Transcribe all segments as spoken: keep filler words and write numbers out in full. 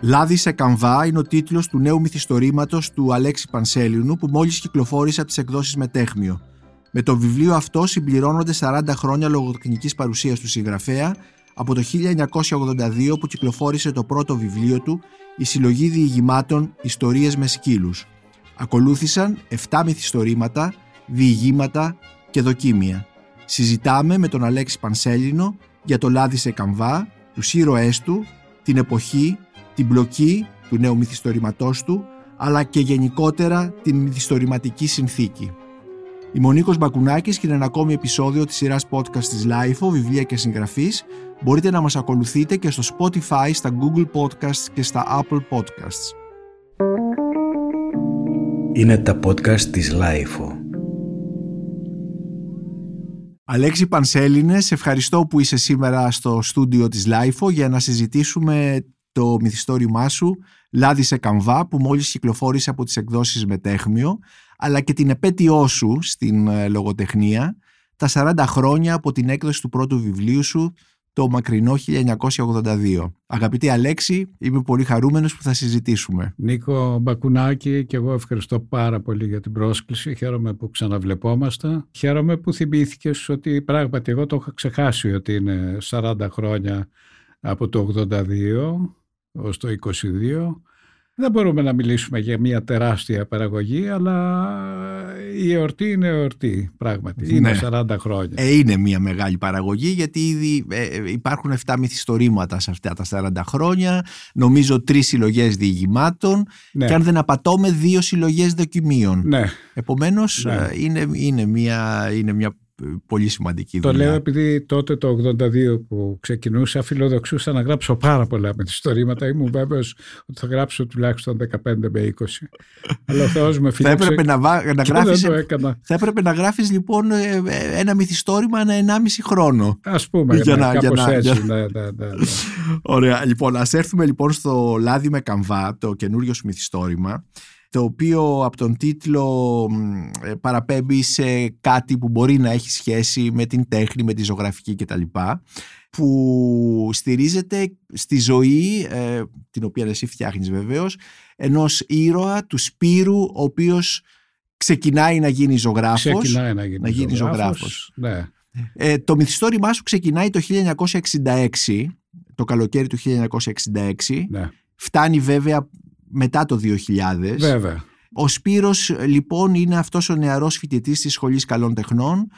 «Λάδι σε καμβά» είναι ο τίτλος του νέου μυθιστορήματος του Αλέξη Πανσέληνου που μόλις κυκλοφόρησε από τις εκδόσεις Μεταίχμιο. Με το βιβλίο αυτό συμπληρώνονται σαράντα χρόνια λογοτεχνικής παρουσίας του συγγραφέα από το χίλια εννιακόσια ογδόντα δύο που κυκλοφόρησε το πρώτο βιβλίο του, η συλλογή διηγημάτων «Ιστορίες με σκύλους». Ακολούθησαν επτά μυθιστορήματα, διηγήματα και δοκίμια. Συζητάμε με τον Αλέξη Πανσέληνο για το «Λάδι σε καμβά», τους ήρωές του, την εποχή, την πλοκή του νέου μυθιστορήματός του, αλλά και γενικότερα την μυθιστορηματική συνθήκη. Είμαι ο Νίκος Μπακουνάκης και είναι ένα ακόμη επεισόδιο της σειράς podcast της λάιφο, βιβλία και συγγραφής. Μπορείτε να μας ακολουθείτε και στο Spotify, στα Google Podcasts και στα Apple Podcasts. Είναι τα podcast της λάιφο. Αλέξη Πανσέληνε, σε ευχαριστώ που είσαι σήμερα στο στούντιο της λάιφο για να συζητήσουμε το μυθιστόρημά σου «Λάδι σε καμβά» που μόλις κυκλοφόρησε από τις εκδόσεις Μεταίχμιο, αλλά και την επέτειό σου στην λογοτεχνία, τα σαράντα χρόνια από την έκδοση του πρώτου βιβλίου σου, το μακρινό χίλια εννιακόσια ογδόντα δύο. Αγαπητή Αλέξη, είμαι πολύ χαρούμενος που θα συζητήσουμε. Νίκο Μπακουνάκη, και εγώ ευχαριστώ πάρα πολύ για την πρόσκληση. Χαίρομαι που ξαναβλεπόμαστε. Χαίρομαι που θυμήθηκες ότι πράγματι εγώ το είχα ξεχάσει ότι είναι σαράντα χρόνια από το ογδόντα δύο ως το είκοσι δύο. Δεν μπορούμε να μιλήσουμε για μια τεράστια παραγωγή, αλλά η εορτή είναι εορτή, πράγματι. Ναι. Είναι σαράντα χρόνια. Ε, είναι μια μεγάλη παραγωγή, γιατί ήδη ε, υπάρχουν επτά μυθιστορήματα σε αυτά τα σαράντα χρόνια. Νομίζω τρεις συλλογές διηγημάτων. Ναι. Και αν δεν απατώμε, δύο συλλογές δοκιμίων. Ναι. Επομένως, ναι. Ε, είναι, είναι μια... Είναι μια πολύ σημαντική δουλειά. Το λέω επειδή τότε το ογδόντα δύο που ξεκινούσα φιλοδοξούσα να γράψω πάρα πολλά μυθιστορήματα. Ήμουν βέβαιος ότι θα γράψω τουλάχιστον δεκαπέντε με είκοσι. Αλλά ο Θεός με φιλοξενούσε. Θα έπρεπε να, βα... να γράφεις... θα έπρεπε να γράφεις λοιπόν ένα μυθιστόρημα ένα ενάμιση χρόνο. Ας πούμε, για να, κάπως για να... έτσι. Ναι, ναι, ναι, ναι. Ωραία, λοιπόν, ας έρθουμε λοιπόν στο «Λάδι με καμβά», το καινούριο σου μυθιστόρημα, το οποίο από τον τίτλο παραπέμπει σε κάτι που μπορεί να έχει σχέση με την τέχνη, με τη ζωγραφική κτλ, που στηρίζεται στη ζωή, ε, την οποία εσύ φτιάχνεις βεβαίως, ενός ήρωα του Σπύρου, ο οποίος ξεκινάει να γίνει ζωγράφος. Ξεκινάει να γίνει, να γίνει ζωγράφος. ζωγράφος. Ναι. Ε, το μυθιστόρημά σου ξεκινάει το χίλια εννιακόσια εξήντα έξι, το καλοκαίρι του χίλια εννιακόσια εξήντα έξι. Ναι. Φτάνει βέβαια μετά το δύο χιλιάδες. Βέβαια. Ο Σπύρος λοιπόν είναι αυτός ο νεαρός φοιτητής της Σχολής Καλών Τεχνών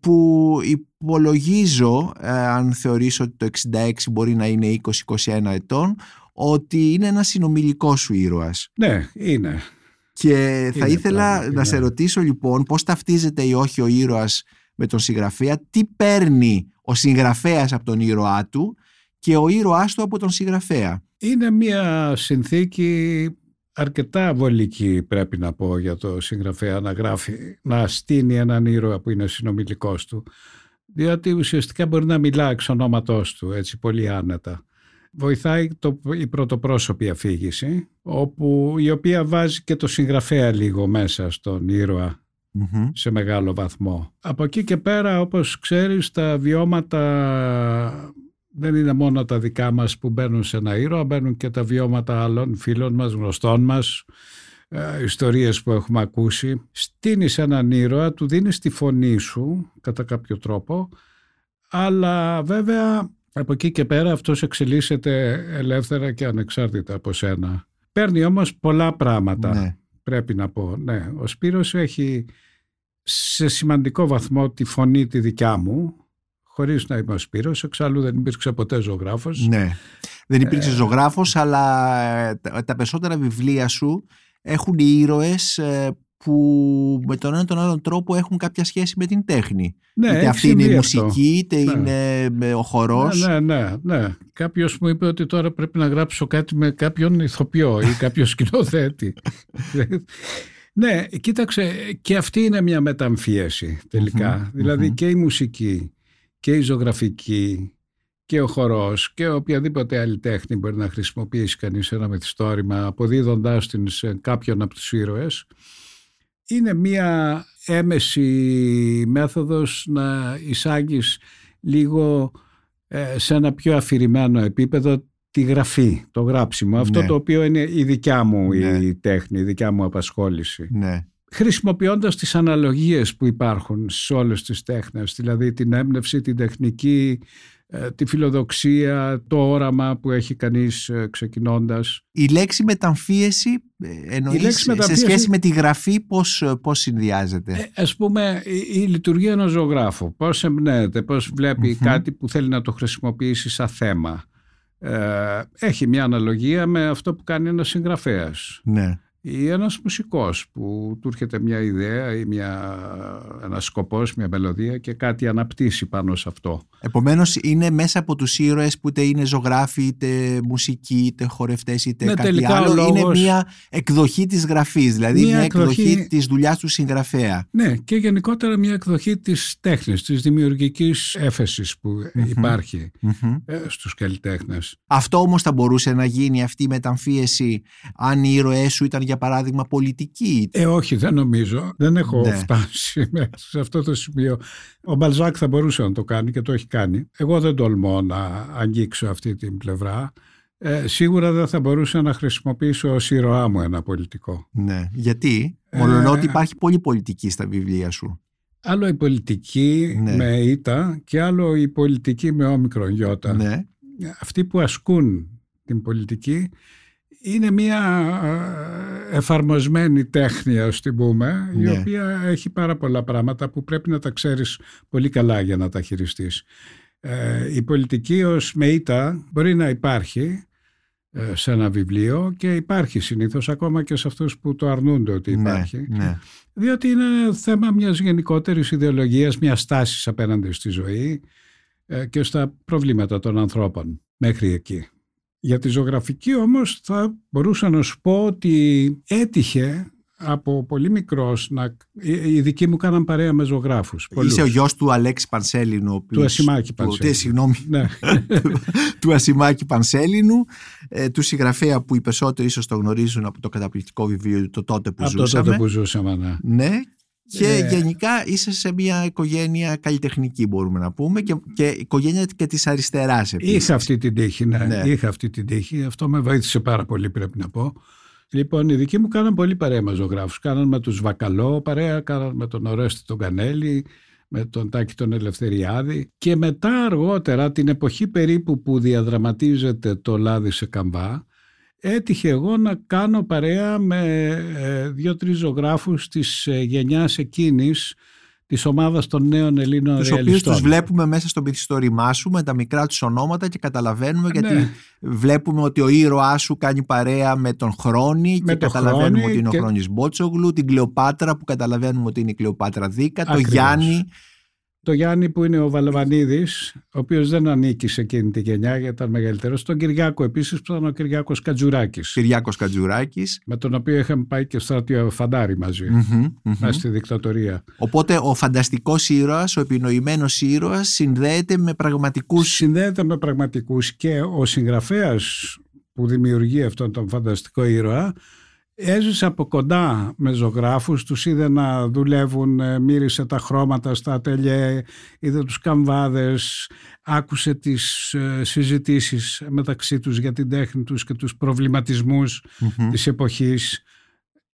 που υπολογίζω, αν θεωρήσω ότι το εξήντα έξι μπορεί να είναι είκοσι είκοσι ένα ετών, ότι είναι ένας συνομιλικός σου ήρωας. Ναι, είναι. Και θα είναι ήθελα πράγμα, να είναι. σε ρωτήσω λοιπόν πώς ταυτίζεται ή όχι ο ήρωας με τον συγγραφέα, τι παίρνει ο συγγραφέας από τον ήρωά του και ο ήρωάς του από τον συγγραφέα. Είναι μια συνθήκη αρκετά βολική, πρέπει να πω, για το συγγραφέα να γράφει, να στείνει έναν ήρωα που είναι συνομιλικός του, διότι ουσιαστικά μπορεί να μιλά εξ ονόματός του, έτσι πολύ άνετα. Βοηθάει το, η πρωτοπρόσωπη αφήγηση, όπου, η οποία βάζει και το συγγραφέα λίγο μέσα στον ήρωα, mm-hmm. σε μεγάλο βαθμό. Από εκεί και πέρα, όπως ξέρεις, τα βιώματα... δεν είναι μόνο τα δικά μας που μπαίνουν σε ένα ήρωα, μπαίνουν και τα βιώματα άλλων φίλων μας, γνωστών μας, ε, ιστορίες που έχουμε ακούσει. Στείνεις έναν ήρωα, του δίνεις τη φωνή σου κατά κάποιο τρόπο, αλλά βέβαια από εκεί και πέρα αυτός εξελίσσεται ελεύθερα και ανεξάρτητα από σένα. Παίρνει όμως πολλά πράγματα, ναι. πρέπει να πω. Ναι. Ο Σπύρος έχει σε σημαντικό βαθμό τη φωνή τη δικιά μου, χωρίς να είμαι ο Σπύρος, εξάλλου δεν υπήρξε ποτέ ζωγράφος. Ναι, δεν υπήρξε ε... ζωγράφος, αλλά τα περισσότερα βιβλία σου έχουν οι ήρωες που με τον έναν τον άλλον τρόπο έχουν κάποια σχέση με την τέχνη. Ναι, είτε αυτή είναι η μουσική, είτε ναι. είναι ο χορός. Ναι, ναι, ναι, ναι. Κάποιος μου είπε ότι τώρα πρέπει να γράψω κάτι με κάποιον ηθοποιό ή κάποιον σκηνοθέτη. Ναι, κοίταξε, και αυτή είναι μια μεταμφίεση τελικά. Δηλαδή και η μουσική και η ζωγραφική και ο χορός και οποιαδήποτε άλλη τέχνη μπορεί να χρησιμοποιήσει κανείς ένα μυθιστόρημα αποδίδοντάς την σε κάποιον από τους ήρωες, είναι μία έμεση μέθοδος να εισάγεις λίγο ε, σε ένα πιο αφηρημένο επίπεδο τη γραφή, το γράψιμο. Αυτό ναι. το οποίο είναι η δικιά μου ναι. η τέχνη, η δικιά μου απασχόληση. Ναι. Χρησιμοποιώντας τις αναλογίες που υπάρχουν σε όλες τις τέχνες, δηλαδή την έμπνευση, την τεχνική, τη φιλοδοξία, το όραμα που έχει κανείς ξεκινώντας. Η λέξη μεταμφίεση εννοείς λέξη σε μεταμφίεση, σχέση με τη γραφή πώς, πώς συνδυάζεται? Ας πούμε η, η λειτουργία ενός ζωγράφου, πώς εμπνέεται, πώς βλέπει mm-hmm. κάτι που θέλει να το χρησιμοποιήσει σαν θέμα. Ε, έχει μια αναλογία με αυτό που κάνει ένας συγγραφέας. Ναι. Ή ένας μουσικός που του έρχεται μια ιδέα ή μια, ένας σκοπός, μια μελωδία και κάτι αναπτύσσει πάνω σε αυτό. Επομένως είναι μέσα από τους ήρωες που είτε είναι ζωγράφοι, είτε μουσικοί, είτε χορευτές, είτε ναι, κάτι άλλο. Λόγος... είναι μια εκδοχή της γραφής, δηλαδή μια, μια εκδοχή... εκδοχή της δουλειάς του συγγραφέα. Ναι, και γενικότερα μια εκδοχή της τέχνης, της δημιουργικής έφεσης που mm-hmm. υπάρχει mm-hmm. στους καλλιτέχνες. Αυτό όμως θα μπορούσε να γίνει αυτή η μεταμφίεση αν οι ήρωές σου ήταν, για παράδειγμα, πολιτική? Ε, όχι, δεν νομίζω. Δεν έχω ναι. φτάσει σε αυτό το σημείο. Ο Μπαλζάκ θα μπορούσε να το κάνει και το έχει κάνει. Εγώ δεν τολμώ να αγγίξω αυτή την πλευρά. Ε, σίγουρα δεν θα μπορούσα να χρησιμοποιήσω ως ήρωά μου ένα πολιτικό. Ναι. Γιατί, μολονότι ε, υπάρχει πολύ πολιτική στα βιβλία σου. Άλλο η πολιτική ναι. με ήττα και άλλο η πολιτική με όμικρον γιώτα. Ναι. Αυτοί που ασκούν την πολιτική είναι μια εφαρμοσμένη τέχνη, ας την πούμε, ναι. η οποία έχει πάρα πολλά πράγματα που πρέπει να τα ξέρεις πολύ καλά για να τα χειριστείς. Ε, η πολιτική ως μεΐτα μπορεί να υπάρχει ε, σε ένα βιβλίο και υπάρχει συνήθως ακόμα και σε αυτούς που το αρνούνται ότι υπάρχει. Ναι, ναι. Διότι είναι θέμα μιας γενικότερης ιδεολογίας, μιας τάσης απέναντι στη ζωή ε, και στα προβλήματα των ανθρώπων μέχρι εκεί. Για τη ζωγραφική όμως θα μπορούσα να σου πω ότι έτυχε από πολύ μικρός να... οι δικοί μου κάναν παρέα με ζωγράφους. Πολλούς. Είσαι ο γιος του Αλέξη Πανσέληνου. Οποίος... Του Ασημάκη Πανσέληνου. Του... Συγγνώμη. Ναι. του Ασημάκη Πανσέληνου, ε, του συγγραφέα που οι περισσότεροι ίσως το γνωρίζουν από το καταπληκτικό βιβλίο «Το τότε που από ζούσαμε». Από το τότε που ζούσαμε, ναι. ναι. Και ε... γενικά είσαι σε μια οικογένεια καλλιτεχνική, μπορούμε να πούμε, και, και οικογένεια και της αριστεράς επίσης. Είχα αυτή την τύχη, ναι. ναι. Είχα αυτή την τύχη. Αυτό με βοήθησε πάρα πολύ, πρέπει να πω. Λοιπόν, οι δικοί μου κάναν πολύ παρέα με ζωγράφους. Κάναν με τους Βακαλό παρέα, κάναν με τον Ορέστη τον Κανέλη, με τον Τάκη τον Ελευθεριάδη. Και μετά αργότερα, την εποχή περίπου που διαδραματίζεται το Λάδι σε καμβά, έτυχε εγώ να κάνω παρέα με δύο-τρεις ζωγράφους της γενιάς εκείνης της ομάδας των νέων Ελλήνων τους ρεαλιστών. Τους οποίους τους βλέπουμε μέσα στο μυθιστόρημά σου με τα μικρά τους ονόματα και καταλαβαίνουμε ναι. γιατί βλέπουμε ότι ο ήρωάς σου κάνει παρέα με τον Χρόνη με και το καταλαβαίνουμε Χρόνη ότι είναι και... ο Χρόνης Μπότσογλου, την Κλεοπάτρα που καταλαβαίνουμε ότι είναι η Κλεοπάτρα Δίκα, ακριβώς. το Γιάννη. Το Γιάννη που είναι ο Βαλβανίδης, ο οποίος δεν ανήκει σε εκείνη τη γενιά γιατί ήταν μεγαλύτερος. Τον Κυριάκο επίσης που ήταν ο Κυριάκος Κατζουράκης. Κυριάκος Κατζουράκης. Με τον οποίο είχαμε πάει και στρατιωτικό φαντάρι μαζί, mm-hmm, mm-hmm. μέσα στη δικτατορία. Οπότε ο φανταστικός ήρωας, ο επινοημένος ήρωας συνδέεται με πραγματικούς. Συνδέεται με πραγματικούς και ο συγγραφέας που δημιουργεί αυτόν τον φανταστικό ήρωα έζησε από κοντά με ζωγράφους, τους είδε να δουλεύουν, μύρισε τα χρώματα στα ατελιέ, είδε τους καμβάδες, άκουσε τις συζητήσεις μεταξύ τους για την τέχνη τους και τους προβληματισμούς mm-hmm. της εποχής.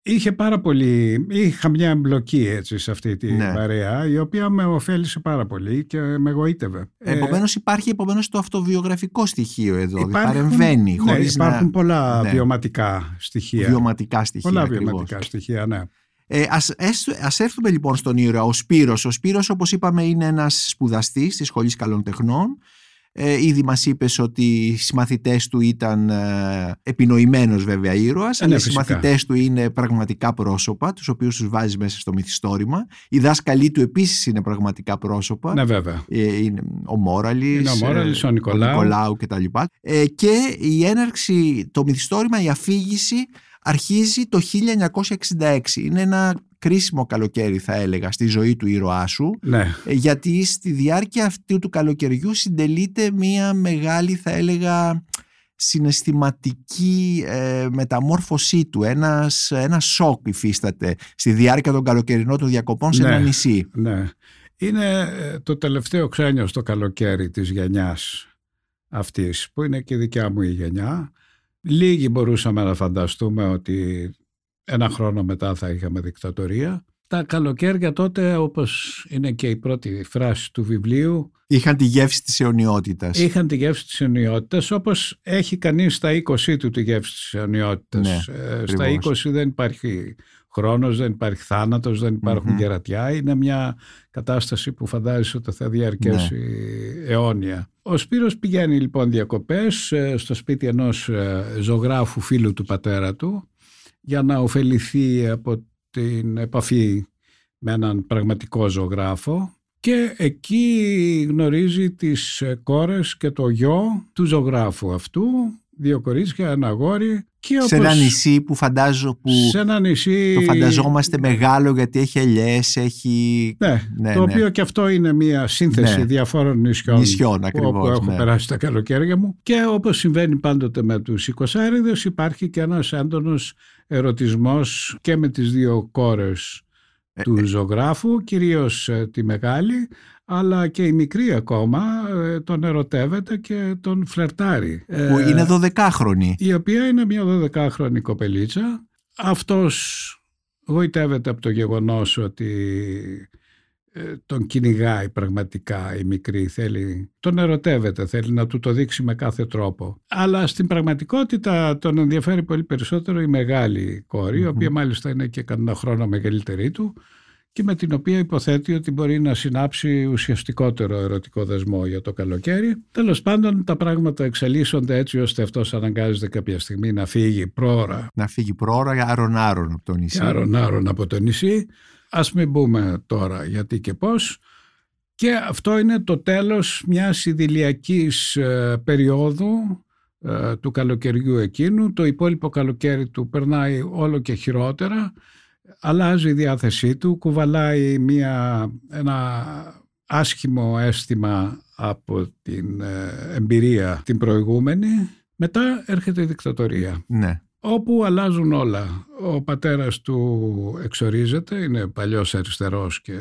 Είχε πάρα πολύ, είχα μια εμπλοκή έτσι σε αυτή την ναι. παρέα, η οποία με ωφέλησε πάρα πολύ και με εγωίτευε. Επομένως υπάρχει επομένως το αυτοβιογραφικό στοιχείο εδώ, υπάρχουν, παρεμβαίνει. Ναι, χωρίς υπάρχουν να... πολλά ναι. βιωματικά στοιχεία. Βιωματικά στοιχεία. Πολλά ακριβώς. βιωματικά στοιχεία, ναι. Ε, ας, ας έρθουμε λοιπόν στον ήρωα, ο Σπύρος. Ο Σπύρος, όπως είπαμε, είναι ένας σπουδαστής της Σχολής Καλών Τεχνών. Ε, ήδη μας είπες ότι οι συμμαθητές του ήταν ε, επινοημένος βέβαια ήρωας, αλλά οι συμμαθητές του είναι πραγματικά πρόσωπα, τους οποίους τους βάζεις μέσα στο μυθιστόρημα. Οι δάσκαλοι του επίσης είναι πραγματικά πρόσωπα. Ναι, βέβαια. Ε, είναι ο Μόραλης, είναι ο, Μόραλης, ε, ο, Νικολάου. ο Νικολάου και τα λοιπά. Ε, και η έναρξη, το μυθιστόρημα, η αφήγηση αρχίζει το χίλια εννιακόσια εξήντα έξι. Είναι ένα κρίσιμο καλοκαίρι, θα έλεγα, στη ζωή του ήρωά σου, ναι. γιατί στη διάρκεια αυτού του καλοκαιριού συντελείται μια μεγάλη, θα έλεγα, συναισθηματική ε, μεταμόρφωσή του. Ένας, ένα σοκ υφίσταται στη διάρκεια των καλοκαιρινών του διακοπών σε ναι. ένα νησί. Ναι. Είναι το τελευταίο ξένιο στο καλοκαίρι της γενιάς αυτής, που είναι και η δικιά μου η γενιά. Λίγοι μπορούσαμε να φανταστούμε ότι ένα χρόνο μετά θα είχαμε δικτατορία. Τα καλοκαίρια τότε, όπως είναι και η πρώτη φράση του βιβλίου, είχαν τη γεύση της αιωνιότητας. Είχαν τη γεύση της αιωνιότητας, όπως έχει κανείς στα είκοσι του τη γεύση της αιωνιότητας. Ναι, ε, στα είκοσι δεν υπάρχει χρόνος, δεν υπάρχει θάνατος, δεν υπάρχουν mm-hmm. γερατιά. Είναι μια κατάσταση που φαντάζεσαι ότι θα διαρκέσει ναι. αιώνια. Ο Σπύρος πηγαίνει λοιπόν διακοπές στο σπίτι ενός ζωγράφου φίλου του πατέρα του για να ωφεληθεί από την επαφή με έναν πραγματικό ζωγράφο, και εκεί γνωρίζει τις κόρες και το γιο του ζωγράφου αυτού, δύο κορίτσια, ένα αγόρι. Και όπως... σε ένα νησί που φαντάζω που σε ένα νησί... το φανταζόμαστε μεγάλο γιατί έχει ελιές, έχει... Ναι, ναι, το ναι. οποίο και αυτό είναι μια σύνθεση ναι. διαφόρων νησιών, νησιών ακριβώς, όπου έχω ναι. περάσει τα καλοκαίρια μου. Και όπως συμβαίνει πάντοτε με τους εικοσάριδες, υπάρχει και ένας έντονος ερωτισμός και με τις δύο κόρες ε, του ε, ζωγράφου, κυρίως τη μεγάλη, αλλά και η μικρή ακόμα τον ερωτεύεται και τον φλερτάρει. Που είναι δωδεκάχρονη. Η οποία είναι μια δωδεκάχρονη κοπελίτσα. Αυτός γοητεύεται από το γεγονός ότι τον κυνηγάει πραγματικά η μικρή, θέλει, τον ερωτεύεται, θέλει να του το δείξει με κάθε τρόπο. Αλλά στην πραγματικότητα τον ενδιαφέρει πολύ περισσότερο η μεγάλη κόρη, mm-hmm. η οποία μάλιστα είναι και κανένα χρόνο μεγαλύτερη του, και με την οποία υποθέτει ότι μπορεί να συνάψει ουσιαστικότερο ερωτικό δεσμό για το καλοκαίρι. Τέλος πάντων, τα πράγματα εξελίσσονται έτσι ώστε αυτός αναγκάζεται κάποια στιγμή να φύγει πρόωρα. Να φύγει πρόωρα άρον-άρον από το νησί. Άρον-άρον από το νησί. Ας μην μπούμε τώρα γιατί και πώς. Και αυτό είναι το τέλος μιας ιδηλιακής ε, περίοδου ε, του καλοκαιριού εκείνου. Το υπόλοιπο καλοκαίρι του περνάει όλο και χειρότερα. Αλλάζει η διάθεσή του, κουβαλάει μια, ένα άσχημο αίσθημα από την εμπειρία την προηγούμενη. Μετά έρχεται η δικτατορία, ναι. όπου αλλάζουν όλα. Ο πατέρας του εξορίζεται, είναι παλιός αριστερός και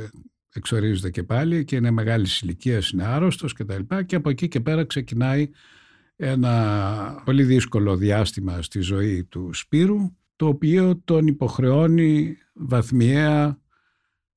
εξορίζεται και πάλι, και είναι μεγάλης ηλικίας, είναι άρρωστος κτλ. Και, και από εκεί και πέρα ξεκινάει ένα πολύ δύσκολο διάστημα στη ζωή του Σπύρου, το οποίο τον υποχρεώνει βαθμιαία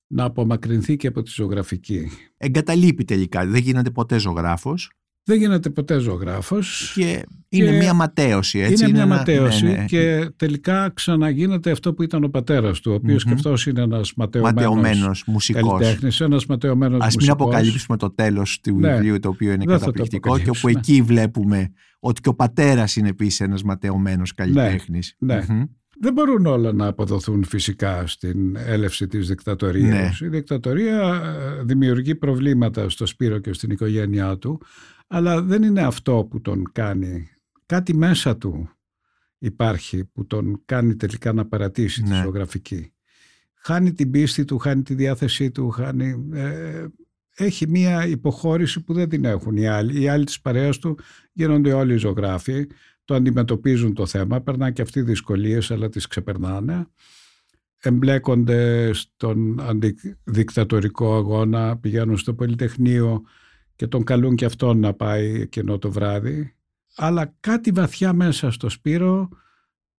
να απομακρυνθεί και από τη ζωγραφική. Εγκαταλείπει τελικά, δεν γίνεται ποτέ ζωγράφος. Δεν γίνεται ποτέ ζωγράφος. Και είναι και... μια ματαίωση, έτσι. Είναι μια είναι ματαίωση ένα... ναι, ναι. και τελικά ξαναγίνεται αυτό που ήταν ο πατέρας του, ο οποίος mm-hmm. και αυτός είναι ένας ματαιωμένος καλλιτέχνης, ένας ματαιωμένος μουσικός. Ας μην αποκαλύψουμε το τέλος του ναι. βιβλίου, το οποίο είναι δεν καταπληκτικό, και όπου εκεί βλέπουμε ότι και ο πατέρας είναι επίσης ένας ματαιωμένος καλλιτέχνης. Ναι, ναι. Mm-hmm. Δεν μπορούν όλα να αποδοθούν φυσικά στην έλευση της δικτατορίας. Ναι. Η δικτατορία δημιουργεί προβλήματα στο Σπύρο και στην οικογένειά του, αλλά δεν είναι αυτό που τον κάνει. Κάτι μέσα του υπάρχει που τον κάνει τελικά να παρατήσει ναι. τη ζωγραφική. Χάνει την πίστη του, χάνει τη διάθεσή του, χάνει... Ε, έχει μία υποχώρηση που δεν την έχουν οι άλλοι. Οι άλλοι της παρέας του γίνονται όλοι οι ζωγράφοι. Το αντιμετωπίζουν το θέμα, περνάνε και αυτοί δυσκολίες, αλλά τις ξεπερνάνε. Εμπλέκονται στον αντιδικτατορικό αγώνα, πηγαίνουν στο Πολυτεχνείο και τον καλούν και αυτόν να πάει εκείνο το βράδυ. Αλλά κάτι βαθιά μέσα στο Σπύρο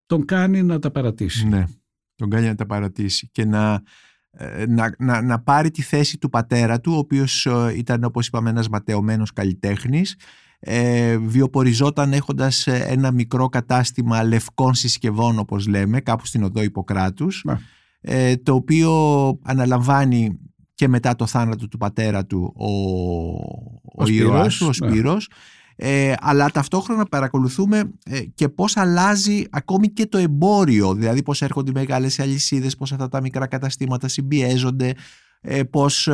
τον κάνει να τα παρατήσει. Ναι, τον κάνει να τα παρατήσει και να... Να, να, να πάρει τη θέση του πατέρα του, ο οποίος ήταν, όπως είπαμε, ένας ματαιωμένος καλλιτέχνης, ε, βιοποριζόταν έχοντας ένα μικρό κατάστημα λευκών συσκευών, όπως λέμε, κάπου στην οδό Ιπποκράτους, ε, το οποίο αναλαμβάνει και μετά το θάνατο του πατέρα του ο, ο, ο ήρωας, ο Σπύρος. Ε, αλλά ταυτόχρονα παρακολουθούμε ε, και πώς αλλάζει ακόμη και το εμπόριο, δηλαδή πώς έρχονται οι μεγάλες αλυσίδες, πώς αυτά τα μικρά καταστήματα συμπιέζονται, ε, πώς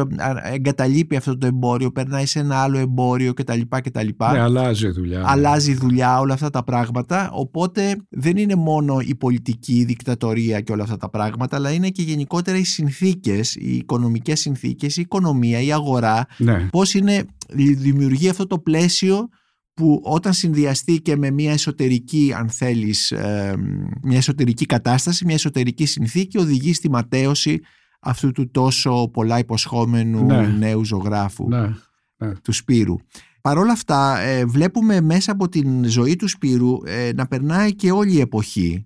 εγκαταλείπει αυτό το εμπόριο, περνάει σε ένα άλλο εμπόριο κτλ. κτλ. Ναι, αλλάζει η δουλειά. Αλλάζει η δουλειά, όλα αυτά τα πράγματα. Οπότε δεν είναι μόνο η πολιτική, η δικτατορία και όλα αυτά τα πράγματα, αλλά είναι και γενικότερα οι συνθήκες, οι οικονομικές συνθήκες, η οικονομία, η αγορά. Ναι. Πώς είναι, δημιουργεί αυτό το πλαίσιο που όταν συνδυαστεί και με μια εσωτερική, αν θέλεις, μια εσωτερική κατάσταση, μια εσωτερική συνθήκη, οδηγεί στη ματαίωση αυτού του τόσο πολλά υποσχόμενου ναι. νέου ζωγράφου, ναι. Ναι. του Σπύρου. Παρ' όλα αυτά ε, βλέπουμε μέσα από την ζωή του Σπύρου ε, να περνάει και όλη η εποχή.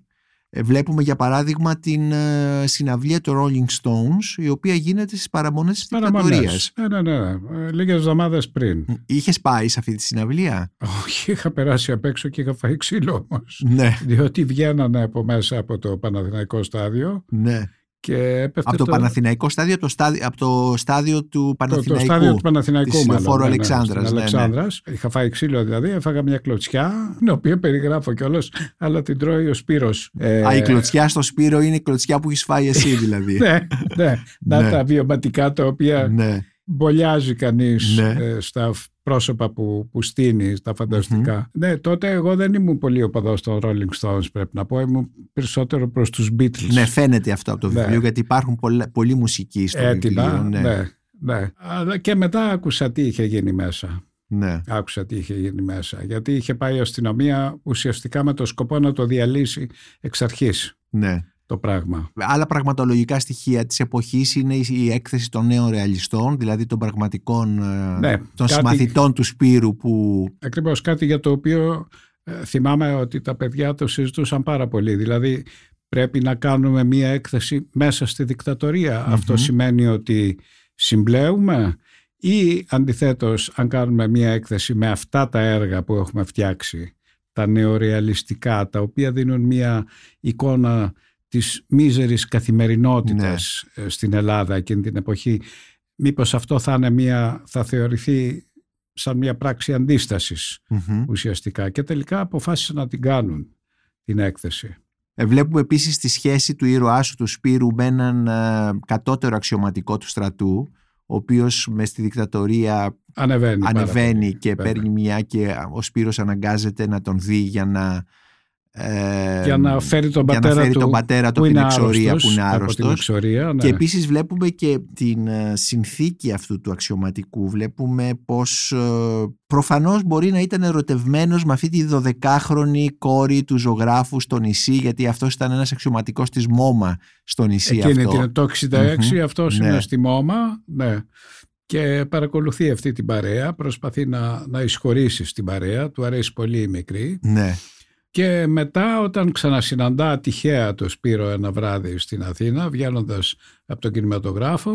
Ε, βλέπουμε για παράδειγμα την ε, συναυλία των Rolling Stones, η οποία γίνεται στις παραμονές της δικτατορίας. Ναι, ναι, ναι, ναι. Λίγες εβδομάδες πριν. Είχες πάει σε αυτή τη συναυλία? Όχι, είχα περάσει απ' έξω και είχα φάει ξύλο όμως. Ναι. Διότι βγαίνανε από μέσα από το Παναθηναϊκό στάδιο. Ναι. Και από το, το Παναθηναϊκό στάδιο, το στάδιο, από το στάδιο του Παναθηναϊκού. Το, το στάδιο του Παναθηναϊκού, της μάλλον. Αλεξάνδρας. Ναι, Αλεξάνδρας. Ναι. Είχα φάει ξύλο δηλαδή, έφαγα μια κλωτσιά, την οποία περιγράφω κιόλας, αλλά την τρώει ο Σπύρος. Ε... Α, η κλωτσιά στο Σπύρο είναι η κλωτσιά που έχεις φάει εσύ δηλαδή. ναι, ναι. Να τα βιωματικά τα οποία ναι. μπολιάζει κανείς ναι. ε, στα πρόσωπα που, που στείνει, τα φανταστικά. Mm-hmm. Ναι, τότε εγώ δεν ήμουν πολύ οπαδός των Rolling Stones, πρέπει να πω. Ήμουν περισσότερο προς τους Beatles. Ναι, φαίνεται αυτό από το βιβλίο, ναι. γιατί υπάρχουν πολλή, πολλή μουσική στο Έτοιμα, βιβλίο. Ναι. Ναι, ναι. Αλλά και μετά άκουσα τι είχε γίνει μέσα. Ναι. Άκουσα τι είχε γίνει μέσα. Γιατί είχε πάει η αστυνομία ουσιαστικά με το σκοπό να το διαλύσει εξ αρχής. Ναι. Το πράγμα. Άλλα πραγματολογικά στοιχεία της εποχής είναι η έκθεση των νέων ρεαλιστών, δηλαδή των πραγματικών ναι, των κάτι, συμμαθητών του Σπύρου που... Ακριβώς, κάτι για το οποίο ε, θυμάμαι ότι τα παιδιά το συζητούσαν πάρα πολύ. Δηλαδή πρέπει να κάνουμε μία έκθεση μέσα στη δικτατορία. Mm-hmm. Αυτό σημαίνει ότι συμπλέουμε ή αντιθέτως αν κάνουμε μία έκθεση με αυτά τα έργα που έχουμε φτιάξει, τα νεορεαλιστικά, τα οποία δίνουν μία εικόνα της μίζερης καθημερινότητας ναι. στην Ελλάδα εκείνη την εποχή, μήπως αυτό θα, είναι μια, θα θεωρηθεί σαν μια πράξη αντίστασης mm-hmm. ουσιαστικά, και τελικά αποφάσισαν να την κάνουν την έκθεση. Βλέπουμε επίσης τη σχέση του ήρωά σου του Σπύρου με έναν κατώτερο αξιωματικό του στρατού, ο οποίος μες στη δικτατορία ανεβαίνει, ανεβαίνει και παίρνει. παίρνει μια, και ο Σπύρος αναγκάζεται να τον δει για να Ε, για να φέρει τον πατέρα, φέρει του, τον πατέρα του, που είναι εξορία, που είναι άρρωστος. Εξορία, ναι. Και επίσης βλέπουμε και την συνθήκη αυτού του αξιωματικού. Βλέπουμε πως προφανώς μπορεί να ήταν ερωτευμένος με αυτή τη δωδεκάχρονη κόρη του ζωγράφου στο νησί, γιατί αυτός ήταν ένας αξιωματικός της Μόμα στο νησί. Εκείνη αυτό. Το εξήντα έξι mm-hmm. αυτός ναι. είναι στη Μόμα, ναι. Και παρακολουθεί αυτή την παρέα, προσπαθεί να, να εισχωρήσει στην παρέα, του αρέσει πολύ η μικρή. Ναι. Και μετά όταν ξανασυναντά τυχαία το Σπύρο ένα βράδυ στην Αθήνα, βγαίνοντας από τον κινηματογράφο,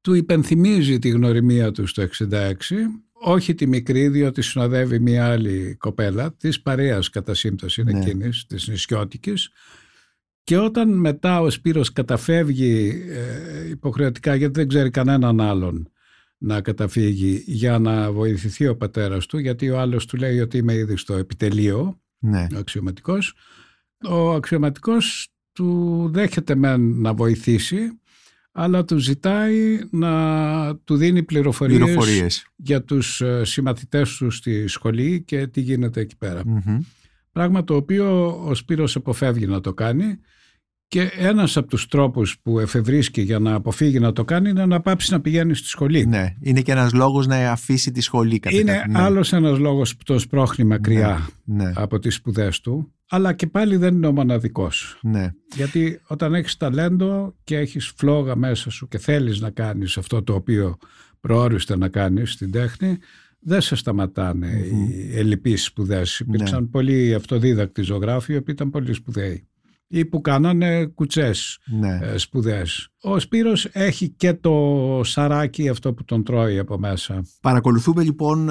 του υπενθυμίζει τη γνωριμία του στο εξήντα έξι, όχι τη μικρή, διότι συνοδεύει μια άλλη κοπέλα, της παρέας κατά σύμπτωση είναι εκείνης, ναι. της νησιώτικης. Και όταν μετά ο Σπύρος καταφεύγει ε, υποχρεωτικά, γιατί δεν ξέρει κανέναν άλλον να καταφύγει, για να βοηθηθεί ο πατέρας του, γιατί ο άλλος του λέει ότι είμαι ήδη στο επιτελείο. Ναι. Ο αξιωματικός ο αξιωματικός του δέχεται μεν να βοηθήσει, αλλά του ζητάει να του δίνει πληροφορίες, πληροφορίες. για τους συμμαθητές του στη σχολή και τι γίνεται εκεί πέρα. Mm-hmm. Πράγμα το οποίο ο Σπύρος αποφεύγει να το κάνει, και ένας από τους τρόπους που εφευρίσκει για να αποφύγει να το κάνει είναι να πάψει να πηγαίνει στη σχολή. Ναι, είναι και ένας λόγος να αφήσει τη σχολή. Κατά είναι κάτι, ναι. άλλος ένας λόγος που το σπρώχνει μακριά ναι, ναι. από τις σπουδές του, αλλά και πάλι δεν είναι ο μοναδικός. Ναι. Γιατί όταν έχεις ταλέντο και έχεις φλόγα μέσα σου και θέλεις να κάνεις αυτό το οποίο προόριστε να κάνεις στην τέχνη, δεν σε σταματάνε mm-hmm. οι ελλειπείς σπουδές. Υπήρξαν ναι. πολλοί αυτοδίδακτοι ζωγράφοι, οι οποίοι ήταν πολύ σπουδαίοι, ή που κάνανε κουτσές ναι. ε, σπουδές. Ο Σπύρος έχει και το σαράκι αυτό που τον τρώει από μέσα. Παρακολουθούμε λοιπόν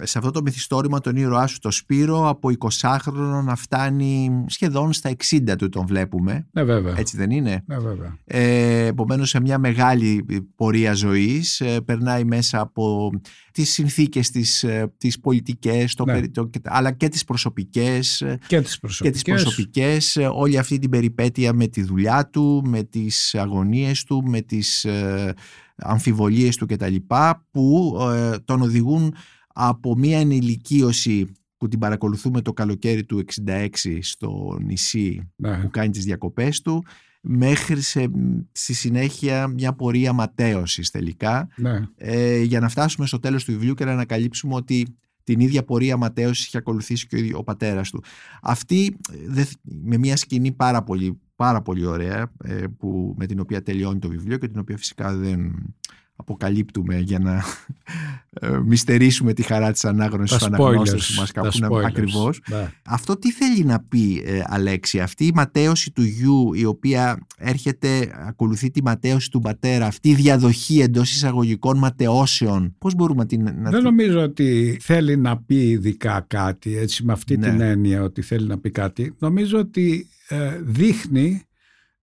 σε αυτό το μυθιστόρημα τον ήρωά σου το Σπύρο από εικοσάχρονο να φτάνει σχεδόν στα εξήντα του, τον βλέπουμε. Ναι, βέβαια. Έτσι δεν είναι? Ναι, βέβαια. Ε, επομένως σε μια μεγάλη πορεία ζωής ε, περνάει μέσα από τις συνθήκες τις, τις πολιτικές το ναι. περι, το, αλλά και τις προσωπικές και τις προσωπικές, και τις προσωπικές όλη αυτή την περιπέτεια με τη δουλειά του, με τις αγωνίες του, με τις ε, αμφιβολίες του κτλ, που ε, τον οδηγούν από μια ενηλικίωση που την παρακολουθούμε το καλοκαίρι του εξήντα έξι στο νησί ναι. που κάνει τις διακοπές του, μέχρι σε, στη συνέχεια μια πορεία ματέωσης τελικά ναι. ε, για να φτάσουμε στο τέλος του βιβλίου και να ανακαλύψουμε ότι την ίδια πορεία ματέωσης είχε ακολουθήσει και ο πατέρας του. Αυτή με μια σκηνή πάρα πολύ, πάρα πολύ ωραία που, με την οποία τελειώνει το βιβλίο και την οποία φυσικά δεν αποκαλύπτουμε για να μυστερήσουμε τη χαρά της ανάγνωσης στους αναγνώστες που μας καπούν ακριβώς. Yeah. Αυτό τι θέλει να πει, ε, Αλέξη? Αυτή η ματέωση του γιου, η οποία έρχεται, ακολουθεί τη ματέωση του πατέρα, αυτή η διαδοχή εντός εισαγωγικών ματαιώσεων, πώς μπορούμε να την... Να... Δεν νομίζω ότι θέλει να πει ειδικά κάτι, έτσι, με αυτή ναι. την έννοια ότι θέλει να πει κάτι. Νομίζω ότι ε, δείχνει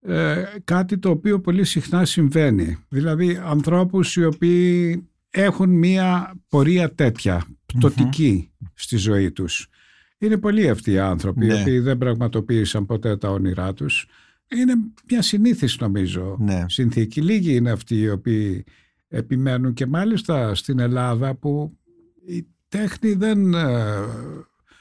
Ε, κάτι το οποίο πολύ συχνά συμβαίνει. Δηλαδή ανθρώπους οι οποίοι έχουν μία πορεία τέτοια, πτωτική mm-hmm. στη ζωή τους. Είναι πολλοί αυτοί οι άνθρωποι ναι. οι οποίοι δεν πραγματοποίησαν ποτέ τα όνειρά τους. Είναι μια συνήθις νομίζω ναι. συνθήκη. Λίγοι είναι αυτοί οι οποίοι επιμένουν, και μάλιστα στην Ελλάδα που η τέχνη δεν ε,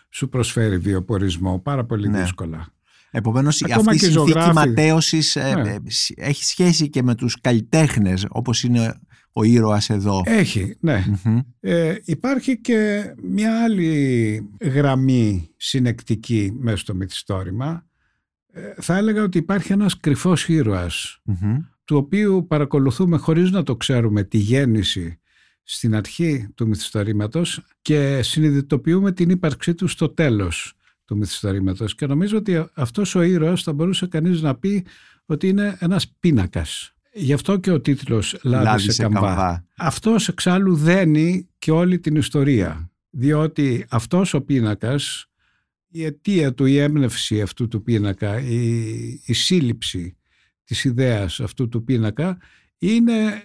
σου προσφέρει βιοπορισμό πάρα πολύ ναι. δύσκολα. Επομένως, ακόμα αυτή η συνθήκη ματέωσης ναι. έχει σχέση και με τους καλλιτέχνες, όπως είναι ο ήρωας εδώ. Έχει, ναι. Mm-hmm. Ε, υπάρχει και μια άλλη γραμμή συνεκτική μέσα στο μυθιστόρημα. Ε, θα έλεγα ότι υπάρχει ένας κρυφός ήρωας, mm-hmm. του οποίου παρακολουθούμε χωρίς να το ξέρουμε τη γέννηση στην αρχή του μυθιστορήματος και συνειδητοποιούμε την ύπαρξή του στο τέλος του μυθιστορήματος, και νομίζω ότι αυτός ο ήρωας θα μπορούσε κανείς να πει ότι είναι ένας πίνακας. Γι' αυτό και ο τίτλος «Λάδι σε καμβά». Αυτός εξάλλου δένει και όλη την ιστορία, διότι αυτός ο πίνακας, η αιτία του, η έμπνευση αυτού του πίνακα, η, η σύλληψη της ιδέας αυτού του πίνακα είναι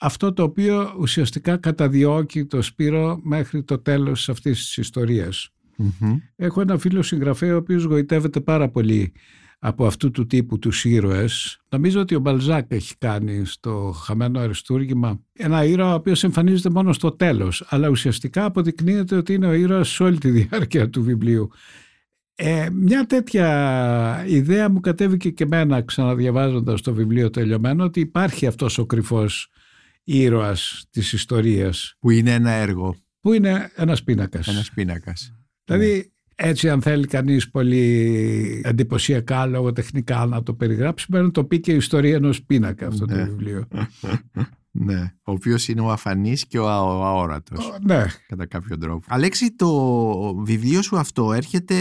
αυτό το οποίο ουσιαστικά καταδιώκει το Σπύρο μέχρι το τέλος αυτής της ιστορίας. Mm-hmm. Έχω ένα φίλο συγγραφέα ο οποίος γοητεύεται πάρα πολύ από αυτού του τύπου τους ήρωες. Νομίζω ότι ο Μπαλζάκ έχει κάνει στο Χαμένο Αριστούργημα ένα ήρωα ο οποίος εμφανίζεται μόνο στο τέλος, αλλά ουσιαστικά αποδεικνύεται ότι είναι ο ήρωας σε όλη τη διάρκεια του βιβλίου. Ε, μια τέτοια ιδέα μου κατέβηκε και εμένα ξαναδιαβάζοντας το βιβλίο τελειωμένο, ότι υπάρχει αυτός ο κρυφός ήρωας της ιστορίας. Που είναι ένα έργο. Που είναι ένας πίνακας. Ένας πίνακας. Δηλαδή έτσι, αν θέλει κανείς πολύ εντυπωσιακά λογοτεχνικά να το περιγράψει, μπορεί να το πει και η ιστορία ενός πίνακα αυτό ναι. το βιβλίο. Ναι, ο οποίος είναι ο αφανής και ο αόρατος. Ναι. Κατά κάποιο τρόπο. Αλέξη, το βιβλίο σου αυτό έρχεται